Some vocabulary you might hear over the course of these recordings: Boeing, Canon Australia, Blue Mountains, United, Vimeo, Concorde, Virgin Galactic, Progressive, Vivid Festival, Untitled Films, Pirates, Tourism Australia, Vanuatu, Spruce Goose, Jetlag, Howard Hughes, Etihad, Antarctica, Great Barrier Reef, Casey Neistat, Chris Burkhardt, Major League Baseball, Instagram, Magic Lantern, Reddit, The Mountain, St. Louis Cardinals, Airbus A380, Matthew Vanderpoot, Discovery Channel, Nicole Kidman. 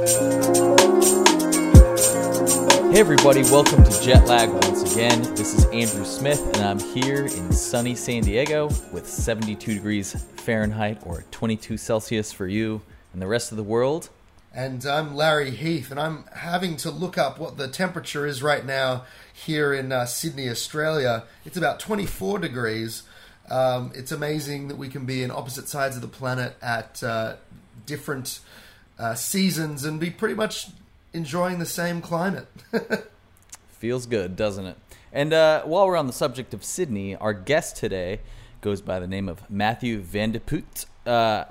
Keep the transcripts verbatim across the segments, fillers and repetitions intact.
Hey everybody, welcome to Jetlag once again. This is Andrew Smith and I'm here in sunny San Diego with seventy-two degrees Fahrenheit or twenty-two Celsius for you and the rest of the world. And I'm Larry Heath and I'm having to look up what the temperature is right now here in uh, Sydney, Australia. It's about twenty-four degrees. Um, it's amazing that we can be in opposite sides of the planet at uh, different uh, seasons and be pretty much enjoying the same climate. Feels good, doesn't it? And uh, while we're on the subject of Sydney, our guest today goes by the name of Matthew Vanderpoot. Uh,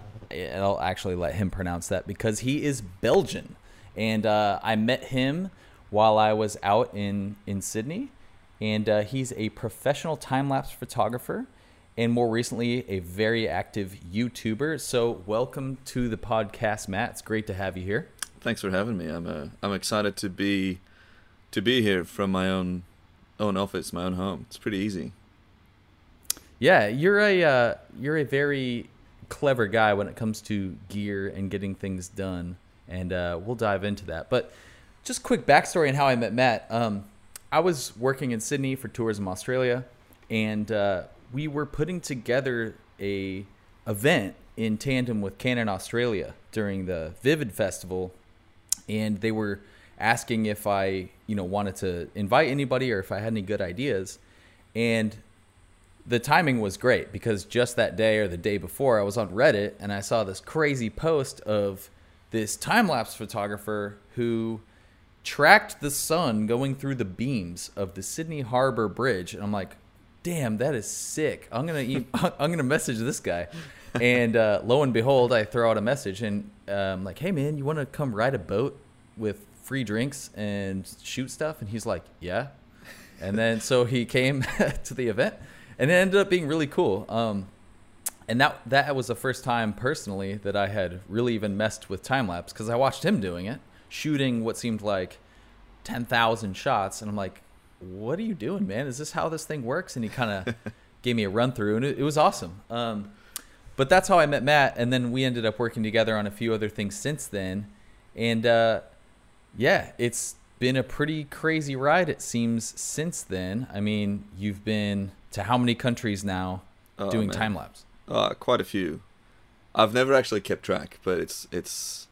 I'll actually let him pronounce that because he is Belgian. And uh, I met him while I was out in, in Sydney. And uh, he's a professional time-lapse photographer and more recently a very active YouTuber. So welcome to the podcast, Matt. It's great to have you here. Thanks for having me. I'm uh, I'm excited to be to be here from my own own office, my own home. It's pretty easy. Yeah, you're a uh, you're a very clever guy when it comes to gear and getting things done, and uh, we'll dive into that. But just quick backstory on how I met Matt. Um, I was working in Sydney for Tourism Australia, and uh, we were putting together a event in tandem with Canon Australia during the Vivid Festival. And they were asking if I, you know, wanted to invite anybody or if I had any good ideas. And the timing was great because just that day or the day before I was on Reddit and I saw this crazy post of this time-lapse photographer who tracked the sun going through the beams of the Sydney Harbour Bridge. And I'm like, damn, that is sick. I'm going to I'm going to message this guy. And uh, lo and behold, I throw out a message and um, like, hey, man, you want to come ride a boat with free drinks and shoot stuff? And he's like, yeah. And then so he came to the event and it ended up being really cool. Um, and that that was the first time personally that I had really even messed with time lapse because I watched him doing it, shooting what seemed like ten thousand shots. And I'm like, what are you doing, man? Is this how this thing works? And he kind of gave me a run through and it, it was awesome. Um But that's how I met Matt, and then we ended up working together on a few other things since then. And, uh, yeah, it's been a pretty crazy ride, it seems, since then. I mean, you've been to how many countries now oh, doing time-lapse? Uh, quite a few. I've never actually kept track, but it's it's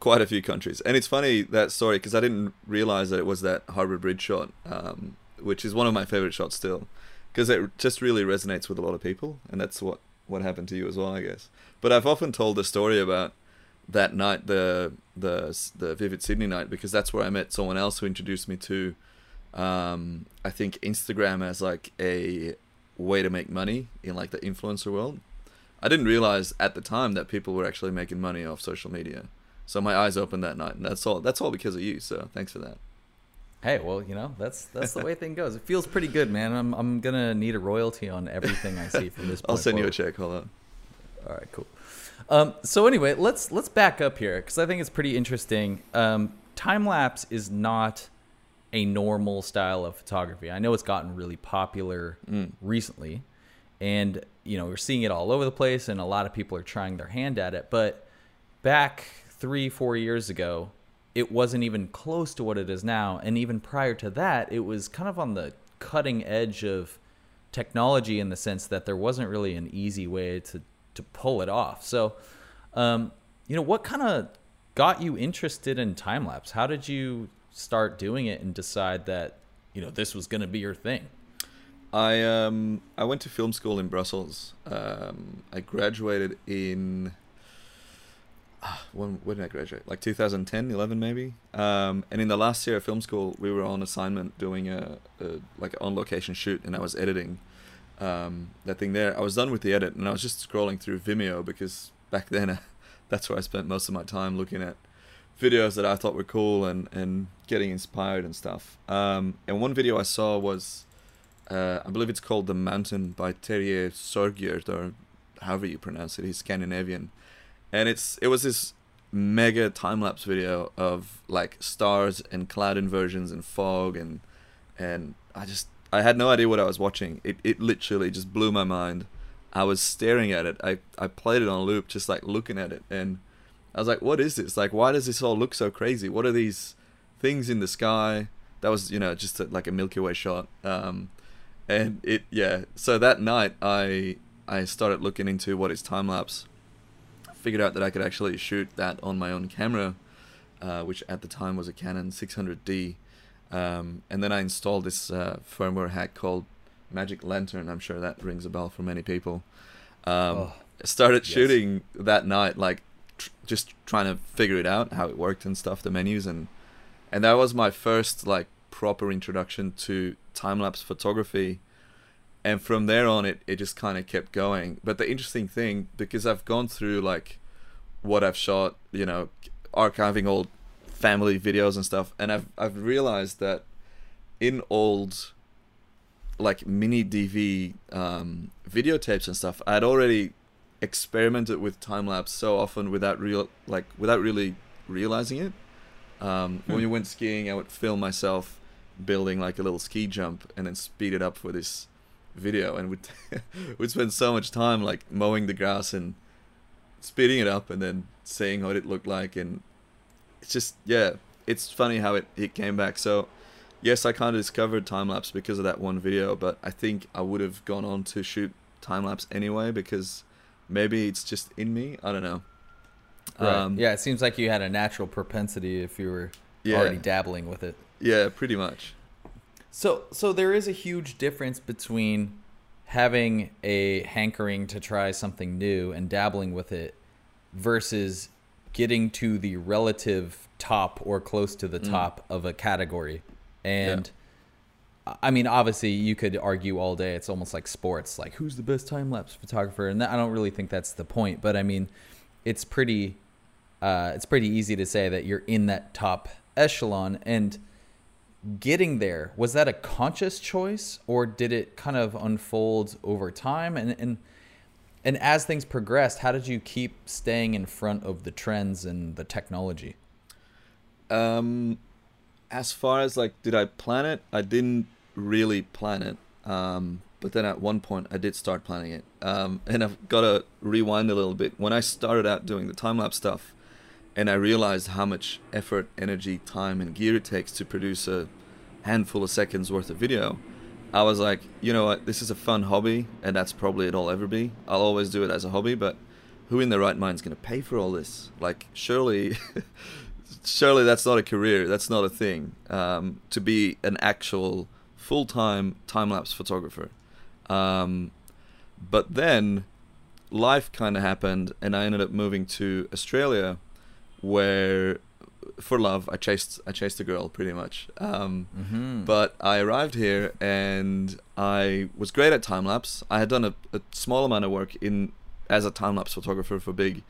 quite a few countries. And it's funny, that story, because I didn't realize that it was that Harbour Bridge shot, um, which is one of my favorite shots still, because it just really resonates with a lot of people, and that's what... what happened to you as well, I guess. But I've often told the story about that night, the the the Vivid Sydney night, because that's where I met someone else who introduced me to, um, I think, Instagram as like a way to make money in like the influencer world. I didn't realize at the time that people were actually making money off social media. So my eyes opened that night, and that's all. That's all because of you. So thanks for that. Hey, well, you know, that's that's the way thing goes. It feels pretty good, man. I'm I'm going to need a royalty on everything I see from this point I'll send forward. You a check. Hold on. All right, cool. Um, so anyway, let's let's back up here because I think it's pretty interesting. Um, time-lapse is not a normal style of photography. I know it's gotten really popular mm. recently. And, you know, we're seeing it all over the place, and a lot of people are trying their hand at it. But back three, four years ago, it wasn't even close to what it is now. And even prior to that, it was kind of on the cutting edge of technology in the sense that there wasn't really an easy way to, to pull it off. So, um, you know, what kind of got you interested in time-lapse? How did you start doing it and decide that, you know, this was going to be your thing? I um I went to film school in Brussels. Um, I graduated in... When, when did I graduate? Like two thousand ten, eleven maybe? Um, and in the last year of film school, we were on assignment doing a, a like on-location shoot, and I was editing um, that thing there. I was done with the edit, and I was just scrolling through Vimeo because back then uh, that's where I spent most of my time looking at videos that I thought were cool and, and getting inspired and stuff. Um, and one video I saw was, uh, I believe it's called The Mountain by Terje Sorgir, or however you pronounce it. He's Scandinavian. And it's it was this mega time-lapse video of like stars and cloud inversions and fog and and I just I had no idea what I was watching. It it literally just blew my mind. I was staring at it. I, I played it on loop, just like looking at it, and I was like, what is this? Like, why does this all look so crazy? What are these things in the sky? That was, you know, just a, like a Milky Way shot. Um, and it, yeah. So that night I, I started looking into what is time-lapse. Figured out that I could actually shoot that on my own camera, uh, which at the time was a Canon six hundred D. Um, and then I installed this uh, firmware hack called Magic Lantern. I'm sure that rings a bell for many people. Um, oh, started shooting yes. that night, like tr just trying to figure it out, how it worked and stuff, the menus, and and that was my first like proper introduction to time-lapse photography. And from there on, it, it just kind of kept going. But the interesting thing, because I've gone through like what I've shot, you know, archiving old family videos and stuff, and I've I've realized that in old like mini D V um, videotapes and stuff, I'd already experimented with time lapse so often without real like without really realizing it. Um, hmm. When we went skiing, I would film myself building like a little ski jump and then speed it up for this video, and would would spend so much time like mowing the grass and speeding it up and then seeing what it looked like. And it's just, yeah, it's funny how it, it came back. So yes, I kind of discovered time-lapse because of that one video, but I think I would have gone on to shoot time-lapse anyway because maybe it's just in me. I don't know. Right. Um, yeah, it seems like you had a natural propensity if you were yeah. already dabbling with it. Yeah, pretty much. So, so there is a huge difference between having a hankering to try something new and dabbling with it versus getting to the relative top or close to the top mm. of a category. And yeah. I mean, obviously you could argue all day. It's almost like sports, like who's the best time-lapse photographer? And that, I don't really think that's the point, but I mean, it's pretty, uh, it's pretty easy to say that you're in that top echelon. And getting there, was that a conscious choice, or did it kind of unfold over time? And, and, and as things progressed, how did you keep staying in front of the trends and the technology? Um, as far as like, did I plan it? I didn't really plan it. Um, but then at one point I did start planning it. Um, and I've got to rewind a little bit. When I started out doing the time-lapse stuff and I realized how much effort, energy, time, and gear it takes to produce a handful of seconds worth of video, I was like, you know what, this is a fun hobby, and that's probably it'll ever be. I'll always do it as a hobby, but who in their right mind is going to pay for all this? Like, surely, surely that's not a career. That's not a thing, um, to be an actual full-time time-lapse photographer. Um, but then life kind of happened, and I ended up moving to Australia, where for love, I chased I chased a girl pretty much. Um, mm-hmm. But I arrived here and I was great at time-lapse. I had done a, a small amount of work in as a time-lapse photographer for big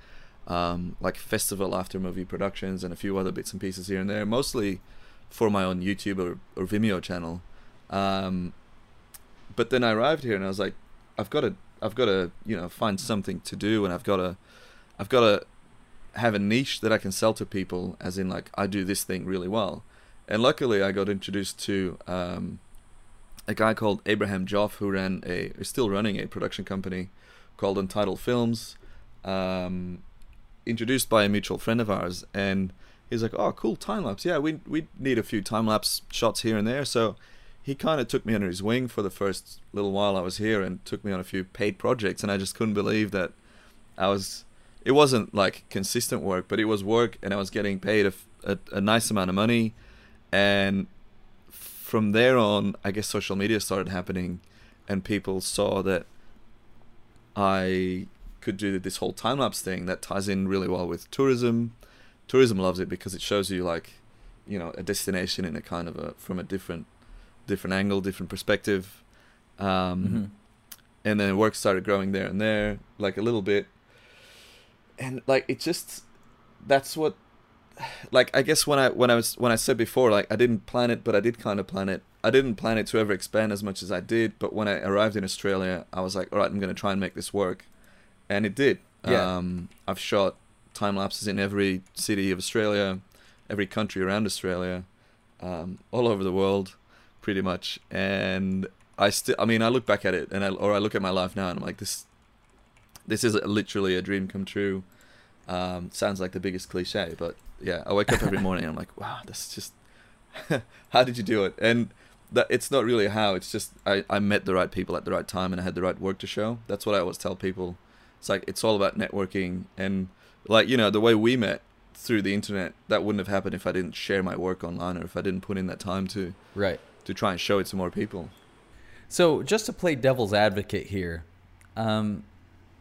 um, like festival after movie productions and a few other bits and pieces here and there, mostly for my own YouTube or, or Vimeo channel. Um, but then I arrived here and I was like, I've got to I've got to you know find something to do, and I've got to I've got to have a niche that I can sell to people, as in like, I do this thing really well. And luckily I got introduced to um, a guy called Abraham Joff, who ran a, is still running a production company called Untitled Films, um, introduced by a mutual friend of ours. And he's like, oh, cool, time-lapse. Yeah, we, we need a few time-lapse shots here and there. So he kind of took me under his wing for the first little while I was here and took me on a few paid projects. And I just couldn't believe that I was... It wasn't like consistent work, but it was work, and I was getting paid a, a, a nice amount of money. And from there on, I guess social media started happening, and people saw that I could do this whole time-lapse thing that ties in really well with tourism. Tourism loves it because it shows you like, you know, a destination in a kind of a, from a different, different angle, different perspective. Um, mm-hmm. And then work started growing there and there, like a little bit. And like, it just, that's what, like, I guess when I, when I was, when I said before, like, I didn't plan it, but I did kind of plan it. I didn't plan it to ever expand as much as I did. But when I arrived in Australia, I was like, all right, I'm going to try and make this work. And it did. Yeah. Um, I've shot time lapses in every city of Australia, every country around Australia, um, all over the world, pretty much. And I still, I mean, I look back at it and I, or I look at my life now and I'm like, this, this is literally a dream come true. Um, sounds like the biggest cliche, but yeah, I wake up every morning and I'm like, wow, that's just, how did you do it? And that, it's not really how, it's just, I, I met the right people at the right time and I had the right work to show. That's what I always tell people. It's like, it's all about networking. And like, you know, the way we met through the internet, that wouldn't have happened if I didn't share my work online or if I didn't put in that time to, right. to try and show it to more people. So just to play devil's advocate here, um,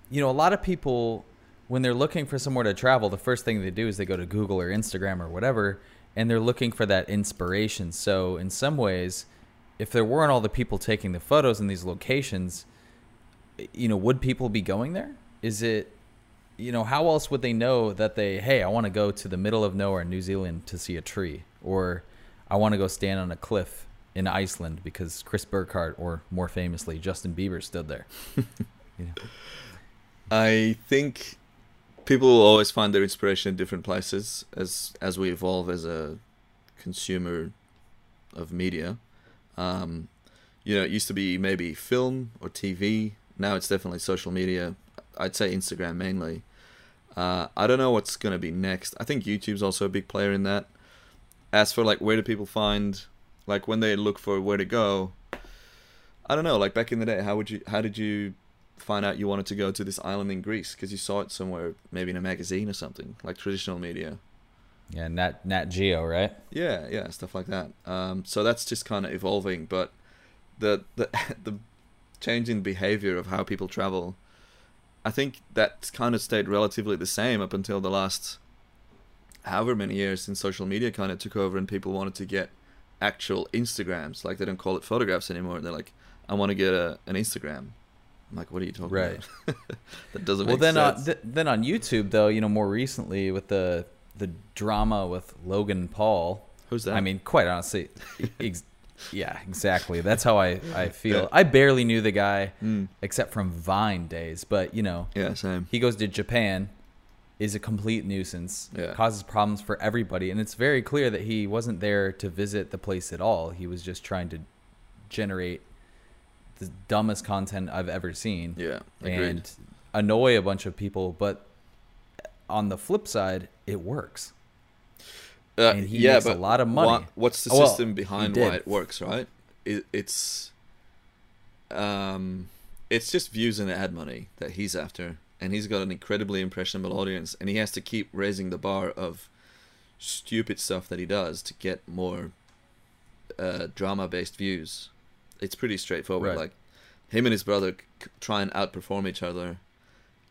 you know, a lot of people, when they're looking for somewhere to travel, the first thing they do is they go to Google or Instagram or whatever, and they're looking for that inspiration. So in some ways, if there weren't all the people taking the photos in these locations, you know, would people be going there? Is it, you know, how else would they know that they, hey, I want to go to the middle of nowhere in New Zealand to see a tree, or I want to go stand on a cliff in Iceland because Chris Burkhardt, or more famously, Justin Bieber stood there. You know? I think... people will always find their inspiration in different places as as we evolve as a consumer of media. Um, you know, it used to be maybe film or T V. Now it's definitely social media. I'd say Instagram mainly. Uh, I don't know what's going to be next. I think YouTube's also a big player in that. As for like where do people find, like when they look for where to go, I don't know. Like back in the day, how would you how did you... find out you wanted to go to this island in Greece because you saw it somewhere, maybe in a magazine or something, like traditional media. Yeah, Nat, Nat Geo, right? Yeah, yeah, stuff like that. Um, so that's just kind of evolving, but the the the change in behavior of how people travel, I think that's kind of stayed relatively the same up until the last however many years since social media kind of took over and people wanted to get actual Instagrams. Like they don't call it photographs anymore. They're like, I want to get a, an Instagram. I'm like, what are you talking right. about? That doesn't well, make then sense. Well, uh, th- then on YouTube, though, you know, more recently with the the drama with Logan Paul. Who's that? I mean, quite honestly, ex- yeah, exactly. That's how I, I feel. Yeah. I barely knew the guy mm. except from Vine days. But, you know, yeah, same. He goes to Japan, is a complete nuisance, yeah. causes problems for everybody. And it's very clear that he wasn't there to visit the place at all. He was just trying to generate the dumbest content I've ever seen, yeah, agreed. And annoy a bunch of people. But on the flip side, it works. Uh, and he yeah, makes a lot of money. Wh- what's the oh, system well, behind why it works, right? It, it's um, it's just views and ad money that he's after, and he's got an incredibly impressionable audience, and he has to keep raising the bar of stupid stuff that he does to get more uh, drama-based views. It's pretty straightforward. Right. Like him and his brother c- try and outperform each other,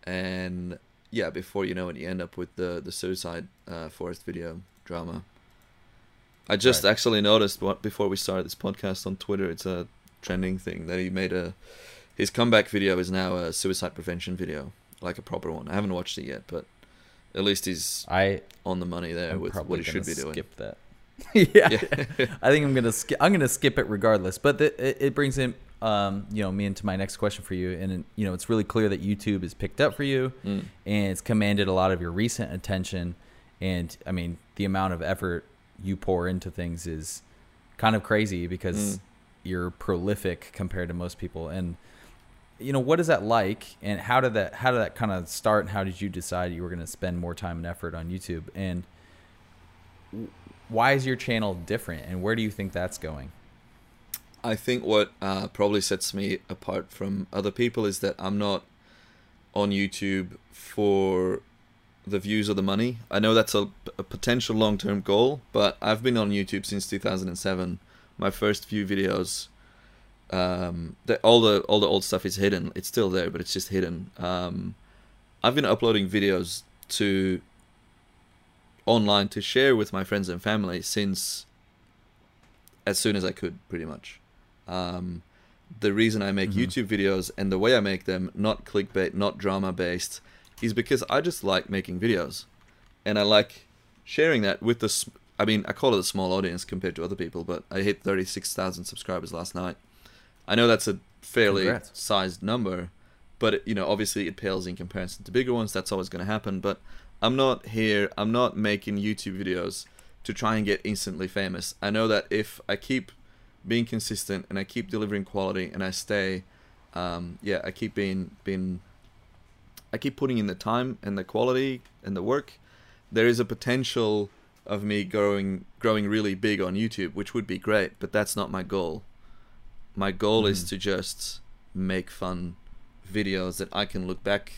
and yeah, before you know it, you end up with the the suicide uh, forest video drama. I just right. actually noticed what before we started this podcast on Twitter, it's a trending thing that he made a his comeback video is now a suicide prevention video, like a proper one. I haven't watched it yet, but at least he's I on the money there I'm with what he should be doing. Skip that. yeah. yeah, I think I'm gonna skip. I'm gonna skip it regardless. But the, it, it brings in, um, you know, me into my next question for you. And you know, it's really clear that YouTube has picked up for you, mm. and it's commanded a lot of your recent attention. And I mean, the amount of effort you pour into things is kind of crazy because mm. you're prolific compared to most people. And you know, what is that like? And how did that? How did that kind of start? And how did you decide you were gonna spend more time and effort on YouTube? And why is your channel different, and where do you think that's going? I think what uh, probably sets me apart from other people is that I'm not on YouTube for the views or the money. I know that's a, a potential long-term goal, but I've been on YouTube since two thousand seven. My first few videos, um, the, all the all the old stuff is hidden. It's still there, but it's just hidden. Um, I've been uploading videos to... online to share with my friends and family since as soon as I could, pretty much. Um, the reason I make mm-hmm. YouTube videos and the way I make them, not clickbait, not drama-based, is because I just like making videos. And I like sharing that with the... I mean, I call it a small audience compared to other people, but I hit thirty-six thousand subscribers last night. I know that's a fairly Congrats. sized number, but it, you know, obviously it pales in comparison to bigger ones. That's always going to happen, but... I'm not here, I'm not making YouTube videos to try and get instantly famous. I know that if I keep being consistent and I keep delivering quality and I stay, um, yeah, I keep being, being I keep putting in the time and the quality and the work, there is a potential of me growing growing really big on YouTube, which would be great, but that's not my goal. My goal mm. is to just make fun videos that I can look back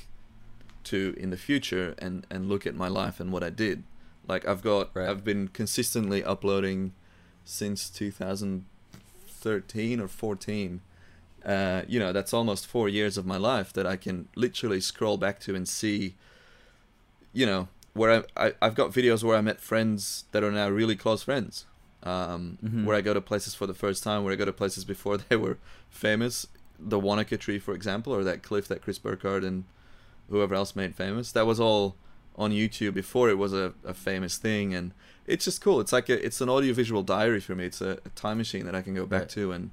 to in the future and, and look at my life and what I did. Like I've got, right. I've been consistently uploading since two thousand thirteen or fourteen. Uh, you know, that's almost four years of my life that I can literally scroll back to and see, you know, where I, I, I've got videos where I met friends that are now really close friends, um, mm-hmm. where I go to places for the first time, where I go to places before they were famous. The Wanaka tree, for example, or that cliff that Chris Burkhardt and whoever else made famous. That was all on YouTube before it was a, a famous thing, and it's just cool. It's like a, it's an audiovisual diary for me. It's a, a time machine that I can go back right. to, and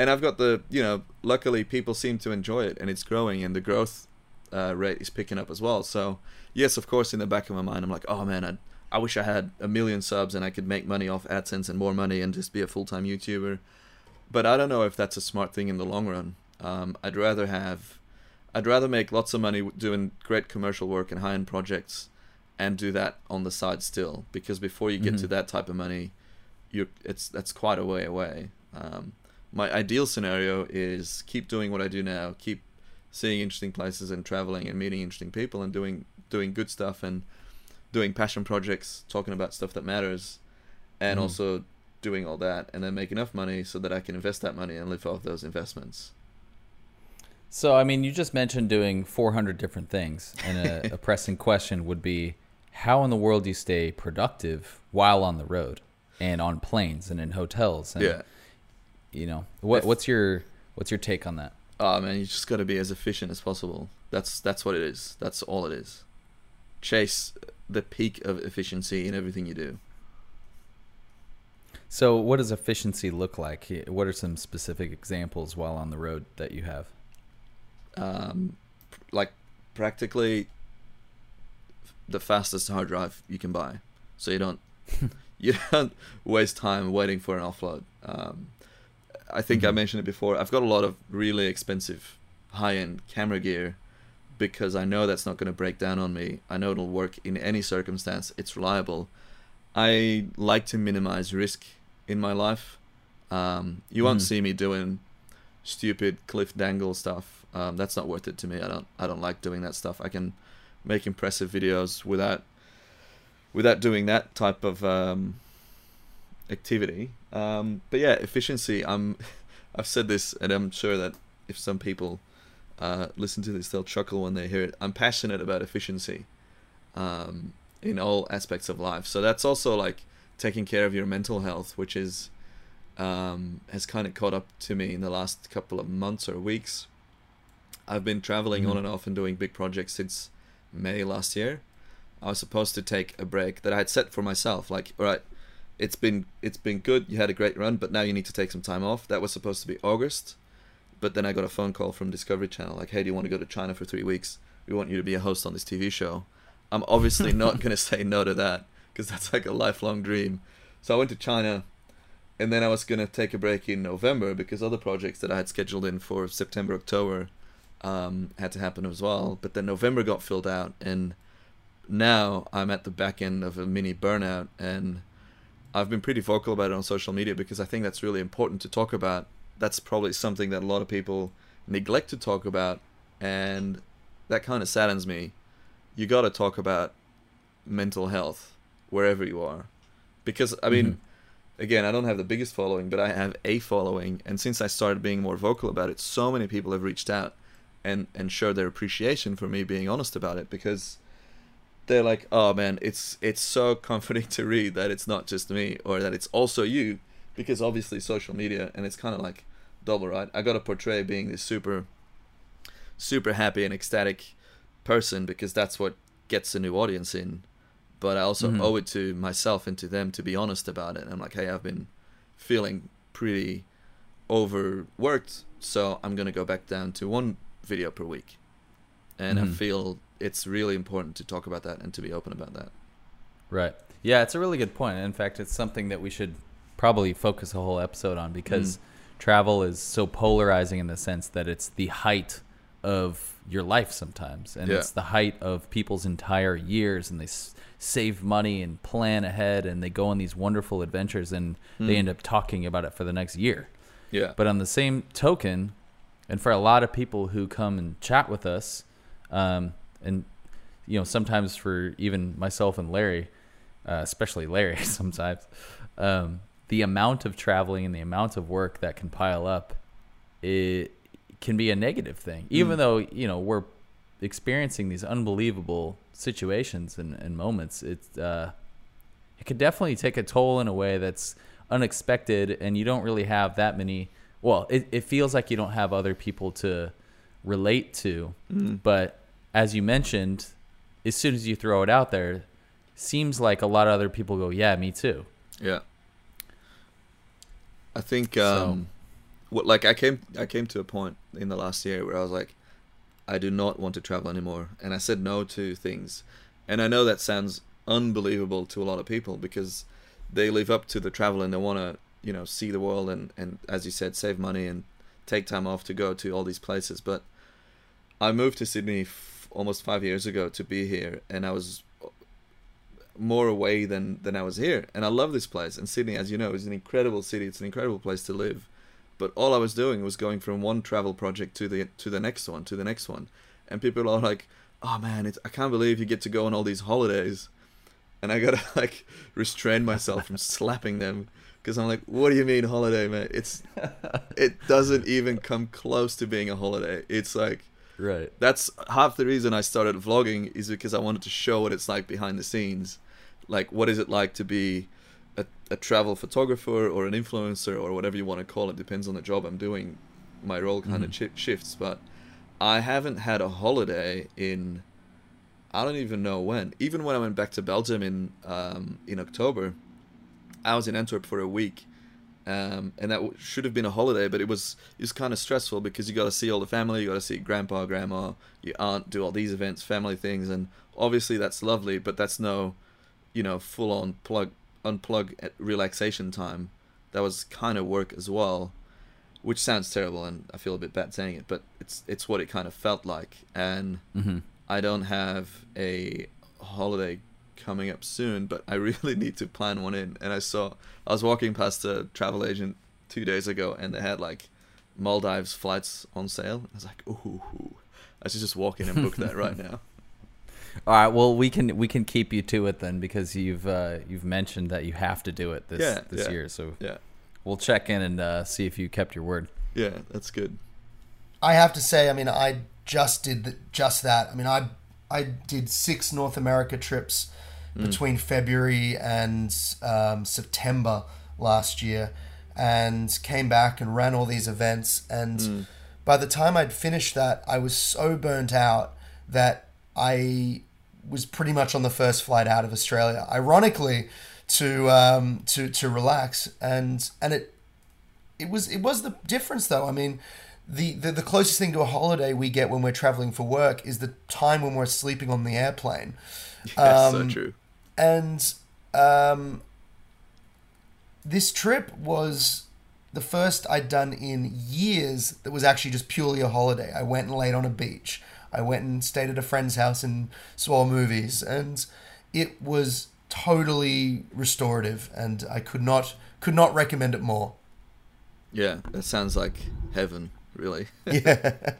and I've got the, you know, luckily people seem to enjoy it, and it's growing, and the growth uh, rate is picking up as well. So yes, of course, in the back of my mind, I'm like, oh man, I I wish I had a million subs and I could make money off AdSense and more money and just be a full-time YouTuber. But I don't know if that's a smart thing in the long run. Um, I'd rather have, I'd rather make lots of money doing great commercial work and high-end projects, and do that on the side still. Because before you get mm-hmm. to that type of money, you it's that's quite a way away. Um, my ideal scenario is keep doing what I do now, keep seeing interesting places and traveling and meeting interesting people and doing doing good stuff and doing passion projects, talking about stuff that matters, and mm-hmm. also doing all that, and then make enough money so that I can invest that money and live off those investments. So, I mean, you just mentioned doing four hundred different things, and a, a pressing question would be, how in the world do you stay productive while on the road and on planes and in hotels? And, yeah. you know, what, if, what's your, what's your take on that? Oh man, you just got to be as efficient as possible. That's, that's what it is. That's all it is. Chase the peak of efficiency in everything you do. So what does efficiency look like? What are some specific examples while on the road that you have? Um, like practically the fastest hard drive you can buy. So you don't, you don't waste time waiting for an offload. Um, I think mm-hmm. I mentioned it before. I've got a lot of really expensive high-end camera gear because I know that's not going to break down on me. I know it'll work in any circumstance. It's reliable. I like to minimize risk in my life. Um, you won't mm. see me doing stupid cliff dangle stuff. Um, that's not worth it to me. I don't. I don't like doing that stuff. I can make impressive videos without without doing that type of um, activity. Um, but yeah, efficiency. I'm. I've said this, and I'm sure that if some people uh, listen to this, they'll chuckle when they hear it. I'm passionate about efficiency. Um, in all aspects of life. So that's also like taking care of your mental health, which is um, has kind of caught up to me in the last couple of months or weeks. I've been traveling mm-hmm. on and off and doing big projects since May last year. I was supposed to take a break that I had set for myself. Like, all right, it's been, it's been good. You had a great run, but now you need to take some time off. That was supposed to be August. But then I got a phone call from Discovery Channel. Like, hey, do you want to go to China for three weeks? We want you to be a host on this T V show. I'm obviously not going to say no to that because that's like a lifelong dream. So I went to China, and then I was going to take a break in November because other projects that I had scheduled in for September, October um, had to happen as well. But then November got filled out, and now I'm at the back end of a mini burnout, and I've been pretty vocal about it on social media because I think that's really important to talk about. That's probably something that a lot of people neglect to talk about, and that kind of saddens me. You got to talk about mental health wherever you are. Because, I mean, mm-hmm. again, I don't have the biggest following, but I have a following. And since I started being more vocal about it, so many people have reached out and, and showed their appreciation for me being honest about it. Because they're like, oh, man, it's, it's so comforting to read that it's not just me or that it's also you. Because obviously social media, and it's kind of like double, right? I got to portray being this super, super happy and ecstatic person because that's what gets a new audience in, but I also mm-hmm. owe it to myself and to them to be honest about it. And I'm like, hey, I've been feeling pretty overworked, so I'm gonna go back down to one video per week, and mm-hmm. I feel it's really important to talk about that and to be open about that. Right. Yeah, it's a really good point. In fact, it's something that we should probably focus a whole episode on because mm. travel is so polarizing in the sense that it's the height of your life sometimes, and yeah. it's the height of people's entire years, and they s- save money and plan ahead, and they go on these wonderful adventures, and mm. they end up talking about it for the next year. Yeah. But on the same token, and for a lot of people who come and chat with us, um, and you know, sometimes for even myself and Larry, uh, especially Larry sometimes, um, the amount of traveling and the amount of work that can pile up, it can be a negative thing, even mm. though, you know, we're experiencing these unbelievable situations and, and moments. It's, uh, it could definitely take a toll in a way that's unexpected, and you don't really have that many. Well, it, it feels like you don't have other people to relate to, mm. but as you mentioned, as soon as you throw it out there, seems like a lot of other people go, yeah, me too. Yeah. I think, um, so, What, like I came I came to a point in the last year where I was like, I do not want to travel anymore, and I said no to things. And I know that sounds unbelievable to a lot of people, because they live up to the travel and they want to, you know, see the world and, and as you said, save money and take time off to go to all these places. But I moved to Sydney f- almost five years ago to be here, and I was more away than, than I was here, and I love this place. And Sydney, as you know, is an incredible city. It's an incredible place to live. But all I was doing was going from one travel project to the to the next one, to the next one. And people are like, oh man, it's, I can't believe you get to go on all these holidays. And I got to like restrain myself from slapping them, because I'm like, what do you mean holiday, man? It's, it doesn't even come close to being a holiday. It's like, right. That's half the reason I started vlogging, is because I wanted to show what it's like behind the scenes. Like, what is it like to be A, a travel photographer or an influencer or whatever you want to call it, depends on the job I'm doing. My role kind mm-hmm. of ch- shifts, but I haven't had a holiday in, I don't even know when. Even when I went back to Belgium in um, in October, I was in Antwerp for a week, um, and that w- should have been a holiday, but it was it was kind of stressful, because you got to see all the family, you got to see grandpa, grandma, your aunt, do all these events, family things, and obviously that's lovely, but that's no, you know, full on plug. unplug at relaxation time. That was kind of work as well, which sounds terrible and I feel a bit bad saying it, but it's it's what it kind of felt like. And mm-hmm. I don't have a holiday coming up soon, but I really need to plan one in. And I saw I was walking past a travel agent two days ago, and they had like Maldives flights on sale. I was like, ooh, I should just walk in and book that right now. All right. Well, we can we can keep you to it then, because you've uh, you've mentioned that you have to do it this yeah, this yeah, year. So yeah. we'll check in and uh, see if you kept your word. Yeah, that's good. I have to say, I mean, I just did the, just that. I mean, I I did six North America trips mm. between February and um, September last year, and came back and ran all these events. And mm. by the time I'd finished that, I was so burnt out that I was pretty much on the first flight out of Australia, ironically, to um, to to relax, and and it it was it was the difference though. I mean, the, the the closest thing to a holiday we get when we're traveling for work is the time when we're sleeping on the airplane. Yes, um, so true. And um, this trip was the first I'd done in years that was actually just purely a holiday. I went and laid on a beach. I went and stayed at a friend's house and saw movies, and it was totally restorative, and I could not could not recommend it more. Yeah, that sounds like heaven, really. Yeah.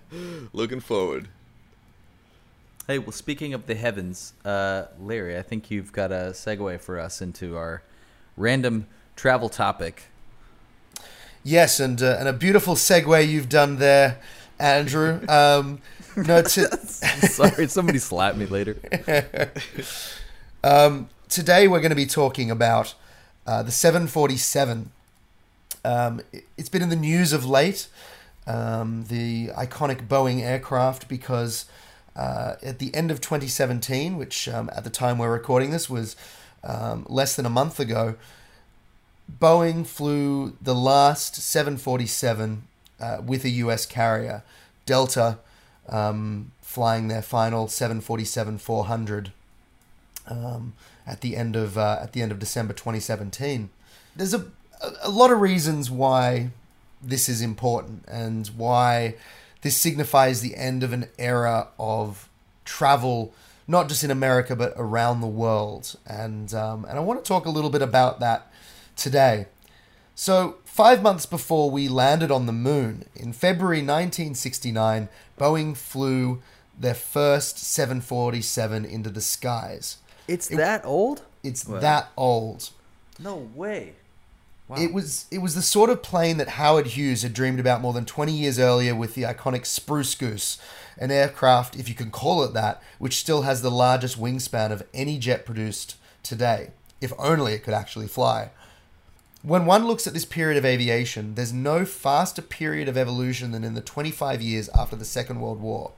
Looking forward. Hey, well, speaking of the heavens, uh, Larry, I think you've got a segue for us into our random travel topic. Yes, and uh, and a beautiful segue you've done there, Andrew. Um, no, t- sorry, somebody slap me later. um, today we're going to be talking about uh, the seven forty-seven. Um, it's been in the news of late, um, the iconic Boeing aircraft, because uh, at the end of twenty seventeen, which um, at the time we're recording this was um, less than a month ago, Boeing flew the last seven forty-seven Uh, with a U S carrier, Delta, um, flying their final seven forty-seven four hundred um, at the end of uh, at the end of December twenty seventeen. There's a a lot of reasons why this is important, and why this signifies the end of an era of travel, not just in America, but around the world. And um, and I want to talk a little bit about that today. So five months before we landed on the moon, in February nineteen sixty-nine, Boeing flew their first seven forty-seven into the skies. It's it, that old? It's wow. that old. No way. Wow. It was it was the sort of plane that Howard Hughes had dreamed about more than twenty years earlier with the iconic Spruce Goose, an aircraft, if you can call it that, which still has the largest wingspan of any jet produced today, if only it could actually fly. When one looks at this period of aviation, there's no faster period of evolution than in the twenty-five years after the Second World War.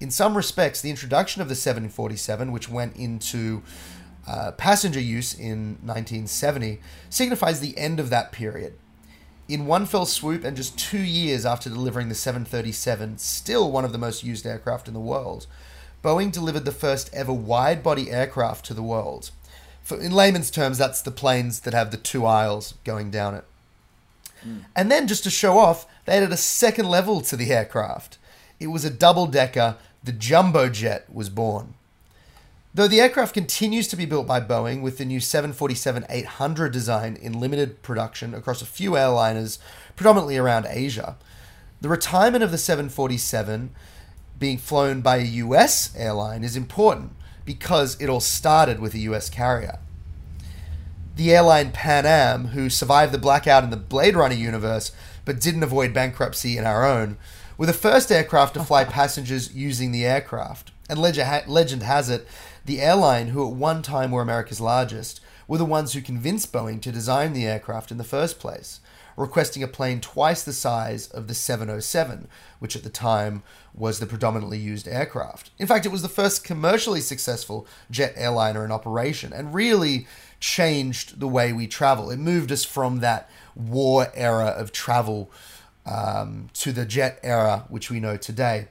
In some respects, the introduction of the seven forty-seven, which went into Uh, passenger use in nineteen seventy, signifies the end of that period. In one fell swoop and just two years after delivering the seven thirty-seven, still one of the most used aircraft in the world, Boeing delivered the first ever wide-body aircraft to the world. For, in layman's terms, that's the planes that have the two aisles going down it. Mm. And then, just to show off, they added a second level to the aircraft. It was a double-decker. The jumbo jet was born. Though the aircraft continues to be built by Boeing with the new seven forty-seven eight hundred design in limited production across a few airliners, predominantly around Asia, the retirement of the seven forty-seven being flown by a U S airline is important because it all started with a U S carrier. The airline Pan Am, who survived the blackout in the Blade Runner universe but didn't avoid bankruptcy in our own, were the first aircraft to fly passengers using the aircraft. And legend has it, the airline, who at one time were America's largest, were the ones who convinced Boeing to design the aircraft in the first place, requesting a plane twice the size of the seven oh seven, which at the time was the predominantly used aircraft. In fact, it was the first commercially successful jet airliner in operation and really changed the way we travel. It moved us from that war era of travel um, to the jet era, which we know today.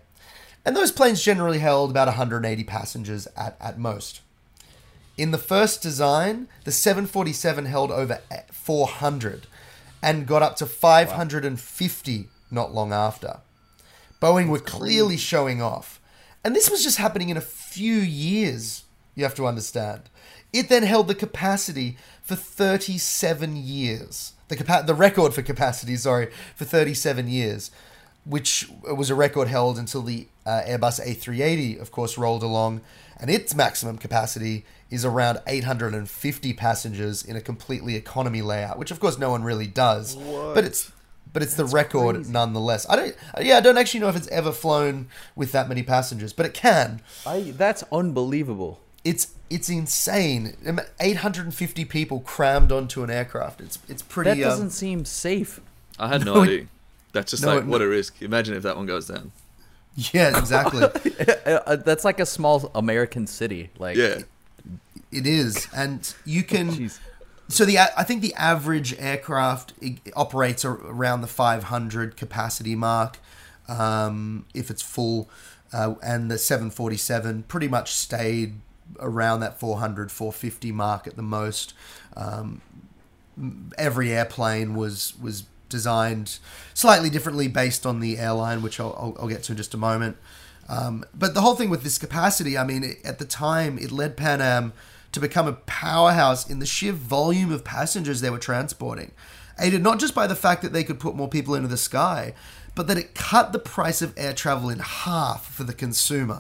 And those planes generally held about one hundred eighty passengers at, at most. In the first design, the seven forty-seven held over four hundred and got up to five hundred fifty wow. not long after. Boeing were clearly showing off. And this was just happening in a few years, you have to understand. It then held the capacity for thirty-seven years. The capa- the record for capacity, sorry, for thirty-seven years. Which was a record held until the uh, Airbus A three eighty, of course, rolled along, and its maximum capacity is around eight hundred fifty passengers in a completely economy layout, which of course no one really does. What? But it's but it's That's the record crazy. Nonetheless. I don't, yeah, I don't actually know if it's ever flown with that many passengers, but it can. I, that's unbelievable. It's it's insane. eight hundred fifty people crammed onto an aircraft. It's it's pretty. That doesn't um, seem safe. I had no, no idea. That's just no, like, what no. a risk. Imagine if that one goes down. Yeah, exactly. That's like a small American city. Like, yeah. It is. And you can... Jeez. So the I think the average aircraft operates around the five hundred capacity mark, um, if it's full. Uh, and the seven forty-seven pretty much stayed around that four hundred, four fifty mark at the most. Um, every airplane was... was designed slightly differently based on the airline, which I'll, I'll, I'll get to in just a moment. Um, but the whole thing with this capacity, I mean, it, at the time, it led Pan Am to become a powerhouse in the sheer volume of passengers they were transporting, aided not just by the fact that they could put more people into the sky, but that it cut the price of air travel in half for the consumer.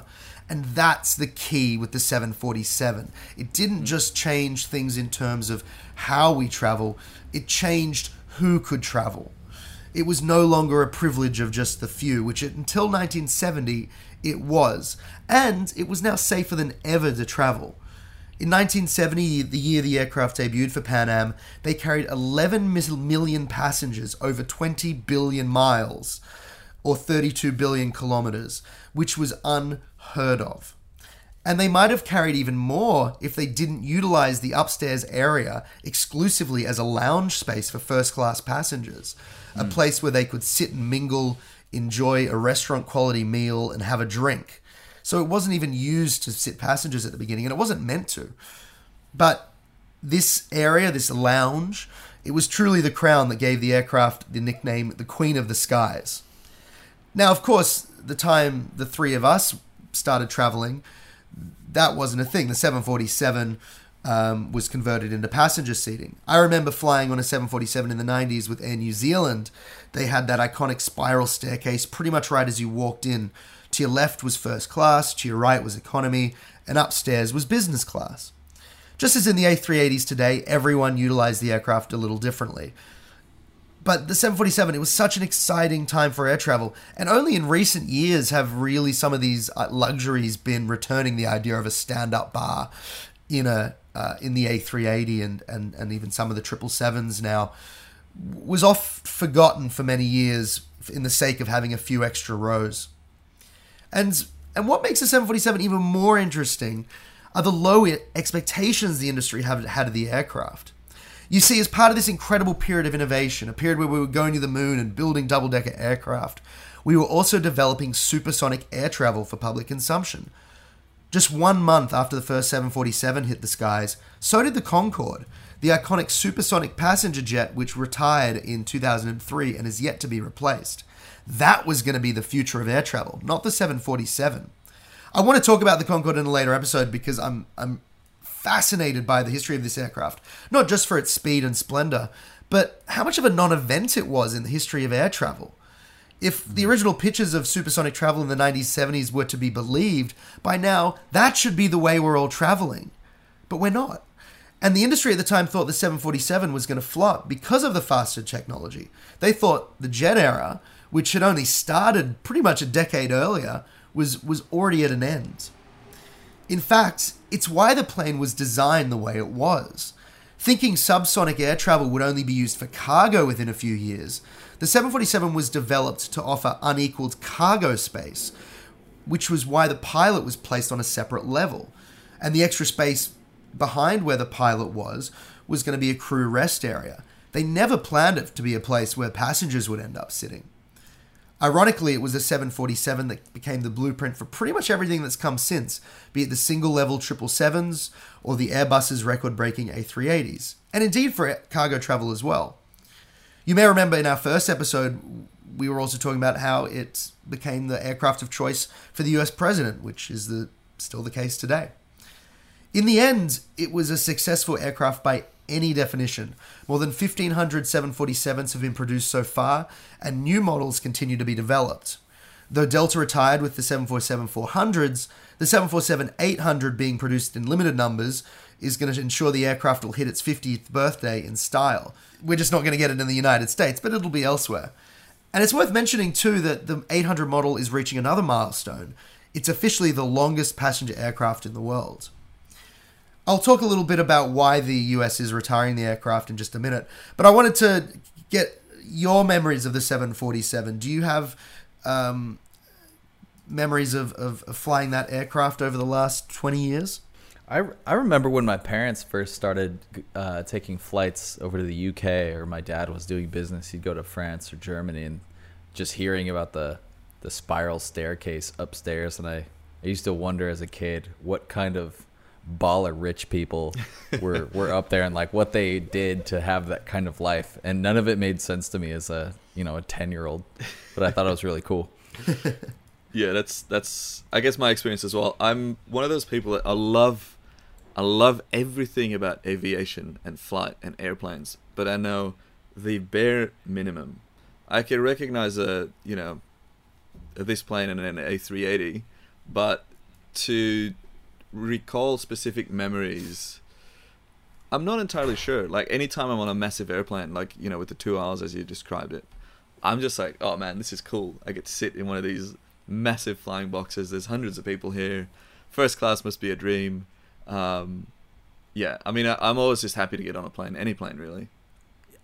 And that's the key with the seven forty-seven. It didn't just change things in terms of how we travel. It changed who could travel. It was no longer a privilege of just the few, which it, until nineteen seventy it was, and it was now safer than ever to travel. In nineteen seventy, the year the aircraft debuted for Pan Am, they carried eleven million passengers over twenty billion miles, or thirty-two billion kilometers, which was unheard of. And they might have carried even more if they didn't utilize the upstairs area exclusively as a lounge space for first-class passengers, mm. a place where they could sit and mingle, enjoy a restaurant-quality meal, and have a drink. So it wasn't even used to sit passengers at the beginning, and it wasn't meant to. But this area, this lounge, it was truly the crown that gave the aircraft the nickname the Queen of the Skies. Now, of course, the time the three of us started traveling, that wasn't a thing. The seven forty-seven um, was converted into passenger seating. I remember flying on a seven forty-seven in the nineties with Air New Zealand. They had that iconic spiral staircase pretty much right as you walked in. To your left was first class, to your right was economy, and upstairs was business class. Just as in the A three eighties today, everyone utilized the aircraft a little differently. But the seven forty-seven, it was such an exciting time for air travel. And only in recent years have really some of these luxuries been returning the idea of a stand-up bar in a uh, in the A three eighty and, and, and even some of the triple sevens now. Was oft forgotten for many years in the sake of having a few extra rows. And and what makes the seven forty-seven even more interesting are the low expectations the industry have had of the aircraft. You see, as part of this incredible period of innovation, a period where we were going to the moon and building double-decker aircraft, we were also developing supersonic air travel for public consumption. Just one month after the first seven forty-seven hit the skies, so did the Concorde, the iconic supersonic passenger jet which retired in two thousand three and is yet to be replaced. That was going to be the future of air travel, not the seven forty-seven. I want to talk about the Concorde in a later episode because I'm... I'm fascinated by the history of this aircraft, not just for its speed and splendor, but how much of a non-event it was in the history of air travel. If the original pictures of supersonic travel in the nineteen seventies were to be believed, by now that should be the way we're all traveling. But we're not. And the industry at the time thought the seven forty-seven was going to flop because of the faster technology. They thought the jet era, which had only started pretty much a decade earlier, was, was already at an end. In fact, it's why the plane was designed the way it was. Thinking subsonic air travel would only be used for cargo within a few years, the seven forty-seven was developed to offer unequaled cargo space, which was why the pilot was placed on a separate level. And the extra space behind where the pilot was was going to be a crew rest area. They never planned it to be a place where passengers would end up sitting. Ironically, it was the seven forty-seven that became the blueprint for pretty much everything that's come since, be it the single-level triple sevens or the Airbus's record-breaking A three eighties, and indeed for cargo travel as well. You may remember in our first episode, we were also talking about how it became the aircraft of choice for the U S president, which is the, still the case today. In the end, it was a successful aircraft by any definition. More than fifteen hundred seven forty-sevens have been produced so far, and new models continue to be developed. Though Delta retired with the seven forty-seven four hundreds, the seven forty-seven eight hundred being produced in limited numbers is going to ensure the aircraft will hit its fiftieth birthday in style. We're just not going to get it in the United States, but it'll be elsewhere. And it's worth mentioning too that the eight hundred model is reaching another milestone. It's officially the longest passenger aircraft in the world. I'll talk a little bit about why the U S is retiring the aircraft in just a minute, but I wanted to get your memories of the seven forty-seven. Do you have um, memories of, of flying that aircraft over the last twenty years? I, I remember when my parents first started uh, taking flights over to the U K, or my dad was doing business. He'd go to France or Germany, and just hearing about the, the spiral staircase upstairs. And I, I used to wonder as a kid what kind of baller rich people were were up there and like what they did to have that kind of life, and none of it made sense to me as a you know a ten year old, but I thought it was really cool. Yeah, that's that's I guess my experience as well. I'm one of those people that I love I love everything about aviation and flight and airplanes, but I know the bare minimum. I can recognize a you know this plane and an A three eighty, but to recall specific memories, I'm not entirely sure. Like, anytime I'm on a massive airplane, like, you know, with the two hours as you described it, I'm just like, oh man, this is cool. I get to sit in one of these massive flying boxes. There's hundreds of people here. First class must be a dream. Um, yeah, I mean, I, I'm always just happy to get on a plane, any plane really.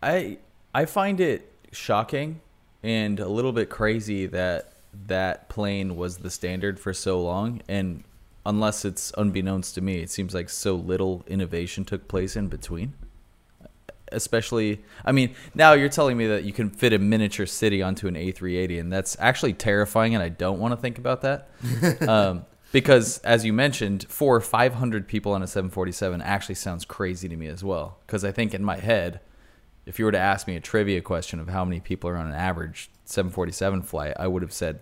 I I find it shocking and a little bit crazy that that plane was the standard for so long, and unless it's unbeknownst to me, it seems like so little innovation took place in between. Especially, I mean, now you're telling me that you can fit a miniature city onto an A three eighty, and that's actually terrifying, and I don't want to think about that. um, because, as you mentioned, four or five hundred people on a seven forty-seven actually sounds crazy to me as well. Because I think in my head, if you were to ask me a trivia question of how many people are on an average seven forty-seven flight, I would have said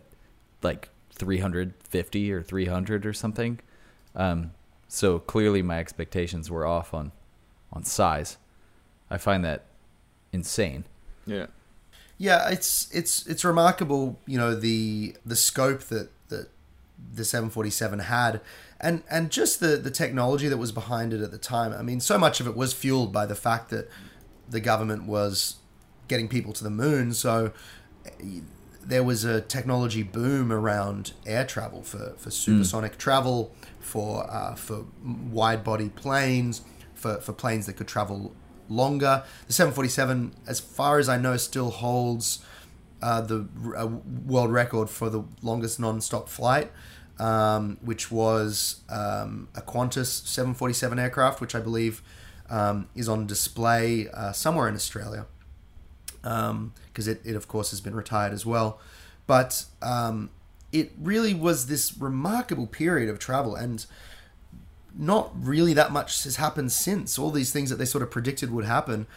like three hundred fifty or three hundred or something. Um, so clearly my expectations were off on, on size. I find that insane. Yeah. Yeah, it's it's it's remarkable, you know, the the scope that, that the seven forty-seven had, and, and just the, the technology that was behind it at the time. I mean, so much of it was fueled by the fact that the government was getting people to the moon, so there was a technology boom around air travel for, for supersonic mm. travel, for uh, for wide-body planes, for, for planes that could travel longer. The seven forty-seven, as far as I know, still holds uh, the uh, world record for the longest non-stop flight, um, which was um, a Qantas seven forty-seven aircraft, which I believe um, is on display uh, somewhere in Australia, because um, it, it, of course, has been retired as well. But um, it really was this remarkable period of travel, and not really that much has happened since. All these things that they sort of predicted would happen.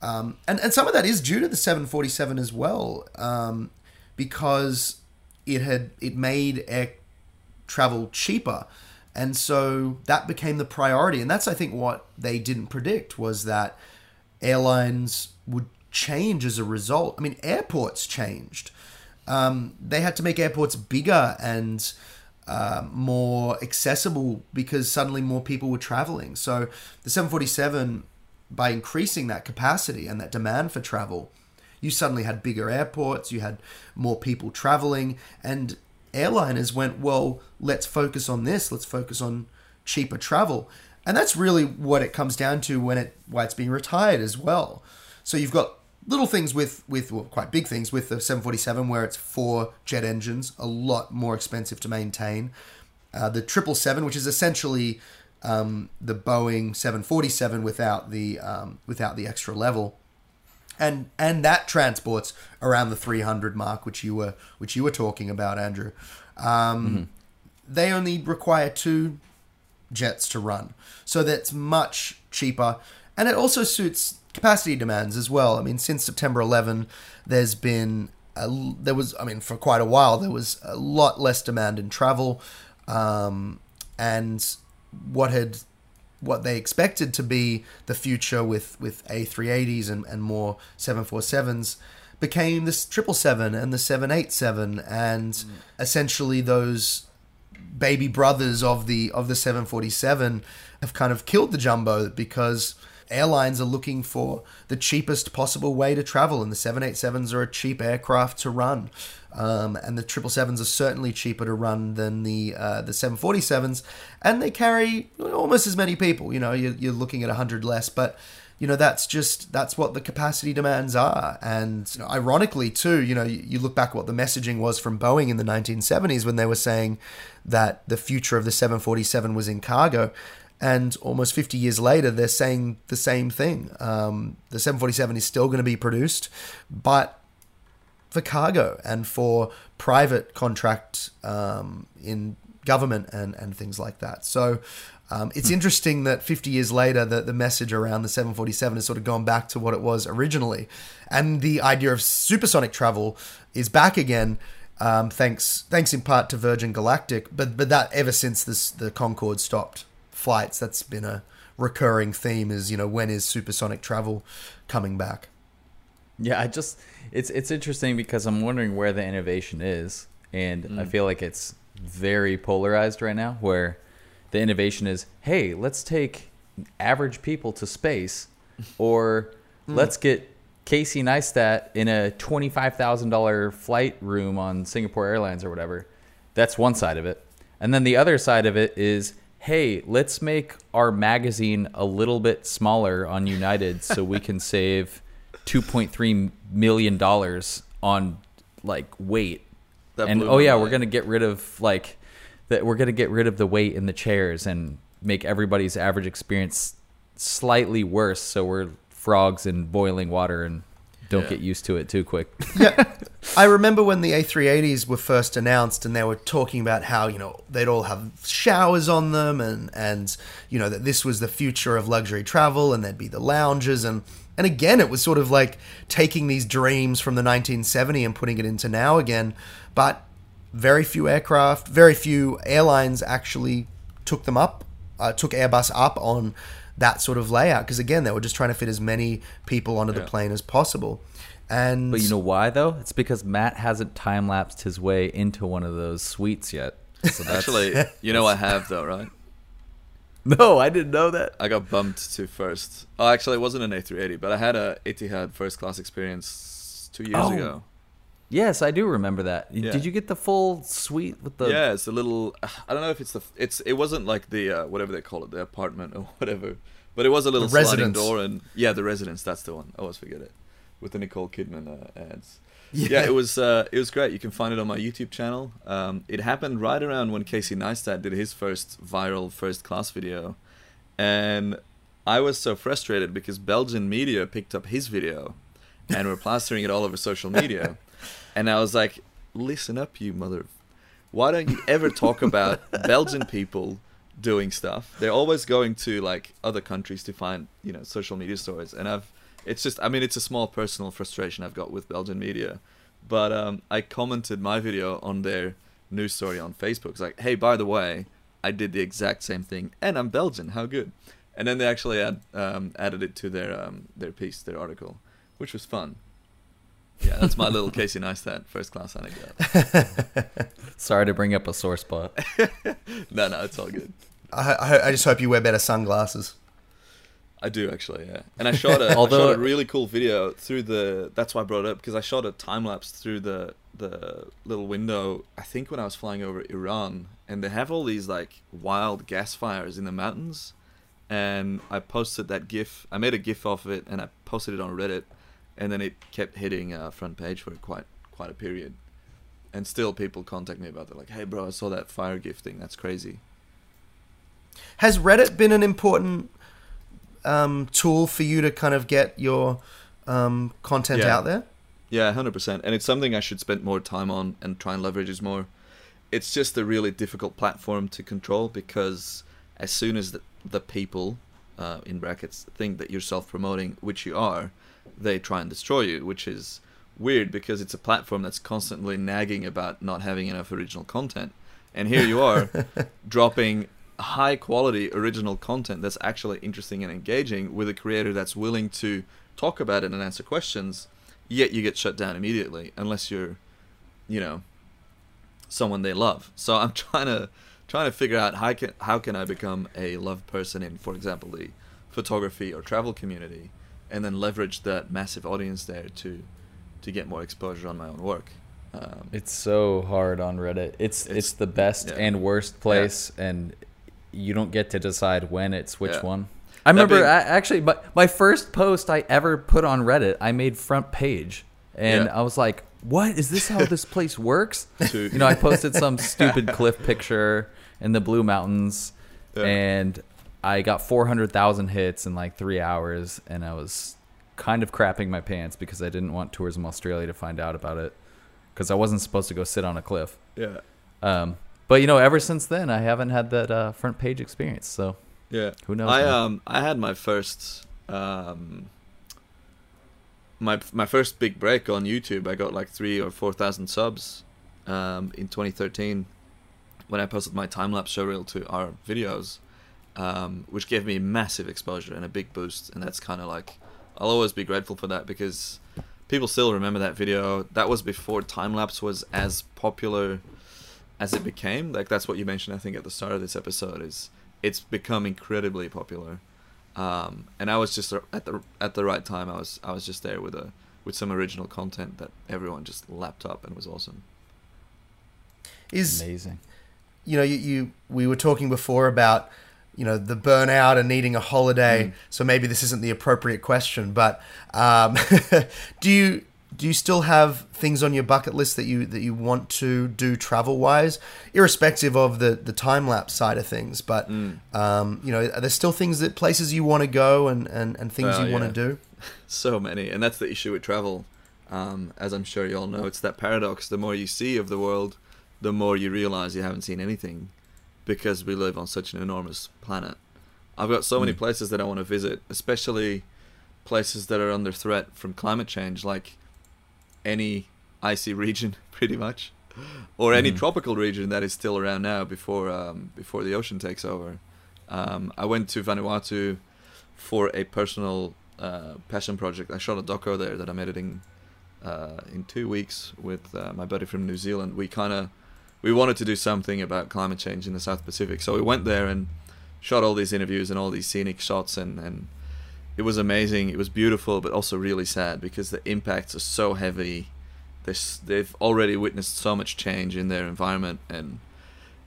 Um, and, and some of that is due to the seven forty-seven as well, um, because it had it made air travel cheaper. And so that became the priority. And that's, I think, what they didn't predict, was that airlines would change as a result. I mean, airports changed. Um, they had to make airports bigger and Uh, more accessible because suddenly more people were traveling. So the seven forty-seven, by increasing that capacity and that demand for travel, you suddenly had bigger airports, you had more people traveling, and airliners went, well, let's focus on this, let's focus on cheaper travel. And that's really what it comes down to when it why it's being retired as well. So you've got little things with, with well, quite big things with the seven forty-seven, where it's four jet engines, a lot more expensive to maintain. Uh, the triple seven, which is essentially um, the Boeing seven forty-seven without the um, without the extra level, and and that transports around the three hundred mark, which you were which you were talking about, Andrew. Um, mm-hmm. They only require two jets to run, so that's much cheaper, and it also suits capacity demands as well. I mean, since September eleventh, there's been, a, there was, I mean, for quite a while, there was a lot less demand in travel. Um, and what had, what they expected to be the future with, with A three eighties and, and more seven forty-sevens became this triple seven and the seven eighty-seven and mm. essentially those baby brothers of the, of the seven forty-seven have kind of killed the jumbo, because airlines are looking for the cheapest possible way to travel, and the seven eighty-sevens are a cheap aircraft to run, um, and the triple sevens are certainly cheaper to run than the uh, the seven forty-sevens, and they carry almost as many people. You know, you're, you're looking at one hundred less, but you know that's just that's what the capacity demands are. And you know, ironically too, you know, you, you look back what the messaging was from Boeing in the nineteen seventies when they were saying that the future of the seven forty-seven was in cargo. And almost fifty years later, they're saying the same thing. Um, the seven forty-seven is still going to be produced, but for cargo and for private contract um, in government and, and things like that. So um, it's hmm. interesting that fifty years later, the, the message around the seven forty-seven has sort of gone back to what it was originally. And the idea of supersonic travel is back again. Um, thanks, thanks in part to Virgin Galactic, but but that ever since this the Concorde stopped flights, that's been a recurring theme, is, you know, when is supersonic travel coming back? Yeah, I just, it's it's interesting because I'm wondering where the innovation is, and mm. I feel like it's very polarized right now, where the innovation is, hey, let's take average people to space, or mm. let's get Casey Neistat in a twenty-five thousand dollars flight room on Singapore Airlines or whatever. That's one side of it. And then the other side of it is, hey, let's make our magazine a little bit smaller on United so we can save two point three million dollars on like weight. That and oh yeah, we're going to get rid of like that we're going to get rid of the weight in the chairs and make everybody's average experience slightly worse, so we're frogs in boiling water and don't yeah. get used to it too quick. Yeah. I remember when the A three eighties were first announced, and they were talking about how, you know, they'd all have showers on them, and, and you know, that this was the future of luxury travel, and there'd be the lounges. And, and again, it was sort of like taking these dreams from the nineteen seventies and putting it into now again. But very few aircraft, very few airlines actually took them up, uh, took Airbus up on that sort of layout. Because again, they were just trying to fit as many people onto yeah. the plane as possible. And but you know why though? It's because Matt hasn't time lapsed his way into one of those suites yet. So that's, actually, you know I have though, right? No, I didn't know that. I got bumped to first. Oh, actually, it wasn't an A three eighty, but I had a Etihad first class experience two years oh. ago. Yes, I do remember that. Yeah. Did you get the full suite with the? Yeah, it's a little. I don't know if it's the. It's it wasn't like the uh, whatever they call it, the apartment or whatever, but it was a little sliding door and yeah, the residence. That's the one. I always forget it. With the Nicole Kidman uh, ads. Yeah. yeah, it was uh, it was great. You can find it on my YouTube channel. Um, it happened right around when Casey Neistat did his first viral first class video, and I was so frustrated because Belgian media picked up his video, and were plastering it all over social media. And I was like, listen up, you mother... Why don't you ever talk about Belgian people doing stuff? They're always going to, like, other countries to find, you know, social media stories. And I've... It's just... I mean, it's a small personal frustration I've got with Belgian media. But um, I commented my video on their news story on Facebook. It's like, hey, by the way, I did the exact same thing. And I'm Belgian. How good. And then they actually add, um, added it to their um, their piece, their article, which was fun. Yeah, that's my little Casey Neistat first class anecdote. Sorry to bring up a sore spot. no, no, it's all good. I, I I just hope you wear better sunglasses. I do actually, yeah. And I shot a, Although, I shot a really cool video through the. That's why I brought it up because I shot a time lapse through the the little window. I think when I was flying over Iran, and they have all these like wild gas fires in the mountains, and I posted that GIF. I made a GIF off of it, and I posted it on Reddit. And then it kept hitting uh, front page for quite quite a period. And still people contact me about it. Like, hey, bro, I saw that fire GIF thing. That's crazy. Has Reddit been an important um, tool for you to kind of get your um, content yeah. out there? Yeah, one hundred percent. And it's something I should spend more time on and try and leverage it more. It's just a really difficult platform to control because as soon as the, the people, uh, in brackets, think that you're self-promoting, which you are, they try and destroy you, which is weird because it's a platform that's constantly nagging about not having enough original content. And here you are dropping high quality original content that's actually interesting and engaging with a creator that's willing to talk about it and answer questions, yet you get shut down immediately unless you're, you know, someone they love. So I'm trying to trying to figure out how can, how can I become a loved person in, for example, the photography or travel community, and then leverage that massive audience there to to get more exposure on my own work. Um, it's so hard on Reddit. It's it's, it's the best yeah. and worst place, yeah. and you don't get to decide when it's which yeah. one. I that remember, being, I, actually, my, my first post I ever put on Reddit, I made front page. And yeah. I was like, what? Is this how this place works? You know, I posted some stupid cliff picture in the Blue Mountains, yeah. and... I got four hundred thousand hits in like three hours, and I was kind of crapping my pants because I didn't want Tourism Australia to find out about it because I wasn't supposed to go sit on a cliff. Yeah. Um, but, you know, ever since then, I haven't had that uh, front page experience. So, yeah. Who knows? I, um, I had my first um, my my first big break on YouTube. I got like three or four thousand subs um, in twenty thirteen when I posted my time-lapse showreel to our videos. Um, which gave me massive exposure and a big boost, and that's kind of like I'll always be grateful for that because people still remember that video. That was before time lapse was as popular as it became. Like that's what you mentioned, I think, at the start of this episode. Is it's become incredibly popular, um, and I was just at the at the right time. I was I was just there with a with some original content that everyone just lapped up and was awesome. Is amazing. You know, you, you we were talking before about, you know, the burnout and needing a holiday. Mm. So maybe this isn't the appropriate question, but um, do you do you still have things on your bucket list that you that you want to do travel wise, irrespective of the the time lapse side of things? But mm. um, you know, are there still things that places you want to go and and, and things uh, you yeah. want to do? So many, and that's the issue with travel. Um, as I'm sure you all know, it's that paradox: the more you see of the world, the more you realize you haven't seen anything, because we live on such an enormous planet. I've got so many places that I want to visit, especially places that are under threat from climate change, like any icy region, pretty much. or any mm. tropical region that is still around now before um, before the ocean takes over. Um, I went to Vanuatu for a personal uh, passion project. I shot a doco there that I'm editing uh, in two weeks with uh, my buddy from New Zealand. We kind of we wanted to do something about climate change in the South Pacific, so we went there and shot all these interviews and all these scenic shots, and, and it was amazing. It was beautiful, but also really sad because the impacts are so heavy. There's, they've already witnessed so much change in their environment, and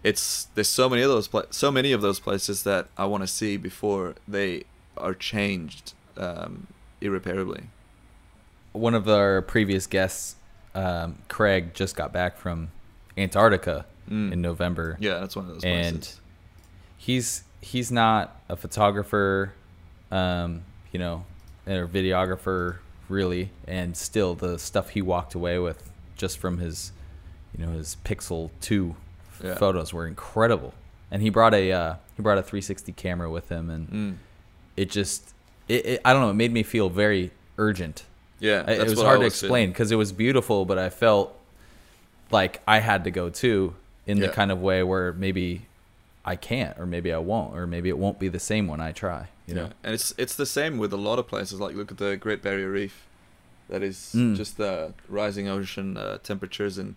it's there's so many of those pla so many of those places that I want to see before they are changed um, irreparably. One of our previous guests, um, Craig, just got back from Antarctica mm. in November. Yeah, that's one of those places. And he's he's not a photographer, um, you know, or videographer really, and still the stuff he walked away with just from his, you know, his Pixel two yeah. photos were incredible. And he brought a uh, he brought a three sixty camera with him, and mm. it just it, it I don't know, it made me feel very urgent. Yeah, that's it was what hard I to explain because it was beautiful, but I felt like I had to go too in yeah. the kind of way where maybe I can't, or maybe I won't, or maybe it won't be the same when I try. You know, yeah. and it's it's the same with a lot of places. Like look at the Great Barrier Reef, that is mm. just the rising ocean uh, temperatures and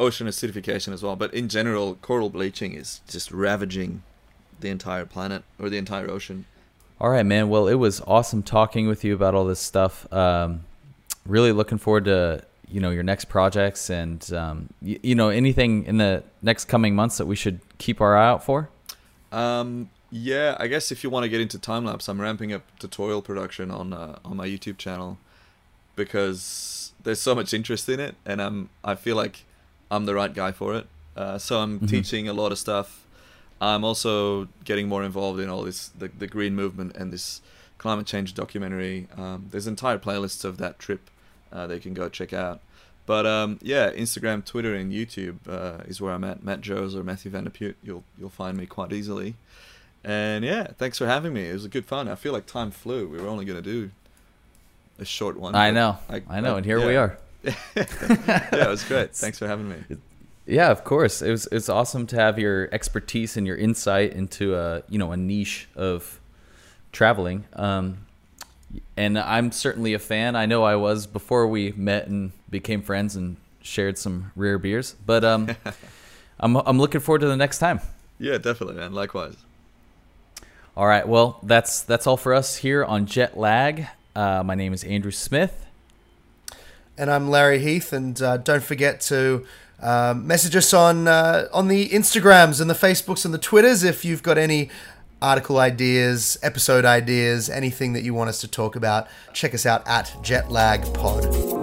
ocean acidification as well. But in general, coral bleaching is just ravaging the entire planet or the entire ocean. All right, man. Well, it was awesome talking with you about all this stuff. Um, really looking forward to you know your next projects, and um, you, you know anything in the next coming months that we should keep our eye out for. Um. Yeah, I guess if you want to get into time lapse, I'm ramping up tutorial production on uh, on my YouTube channel because there's so much interest in it, and I'm I feel like I'm the right guy for it. Uh, so I'm mm-hmm. teaching a lot of stuff. I'm also getting more involved in all this the, the green movement and this climate change documentary. Um, there's entire playlists of that trip uh, that you can go check out. But um, yeah, Instagram, Twitter, and YouTube uh, is where I'm at. Matt Joes or Matthew Vanderpoot. You'll you'll find me quite easily. And yeah, thanks for having me. It was a good fun. I feel like time flew. We were only going to do a short one. I know. I, I know. Uh, and here yeah. we are. Yeah, it was great. Thanks for having me. Yeah, of course. It was, it's awesome to have your expertise and your insight into a, you know, a niche of traveling. Um, and I'm certainly a fan. I know I was before we met and became friends and shared some rare beers, but um, I'm, I'm looking forward to the next time. Yeah, definitely, man. Likewise. All right, well, that's that's all for us here on Jetlag. Uh, my name is Andrew Smith. And I'm Larry Heath, and uh, don't forget to uh, message us on uh, on the Instagrams and the Facebooks and the Twitters if you've got any article ideas, episode ideas, anything that you want us to talk about. Check us out at Jetlag Pod.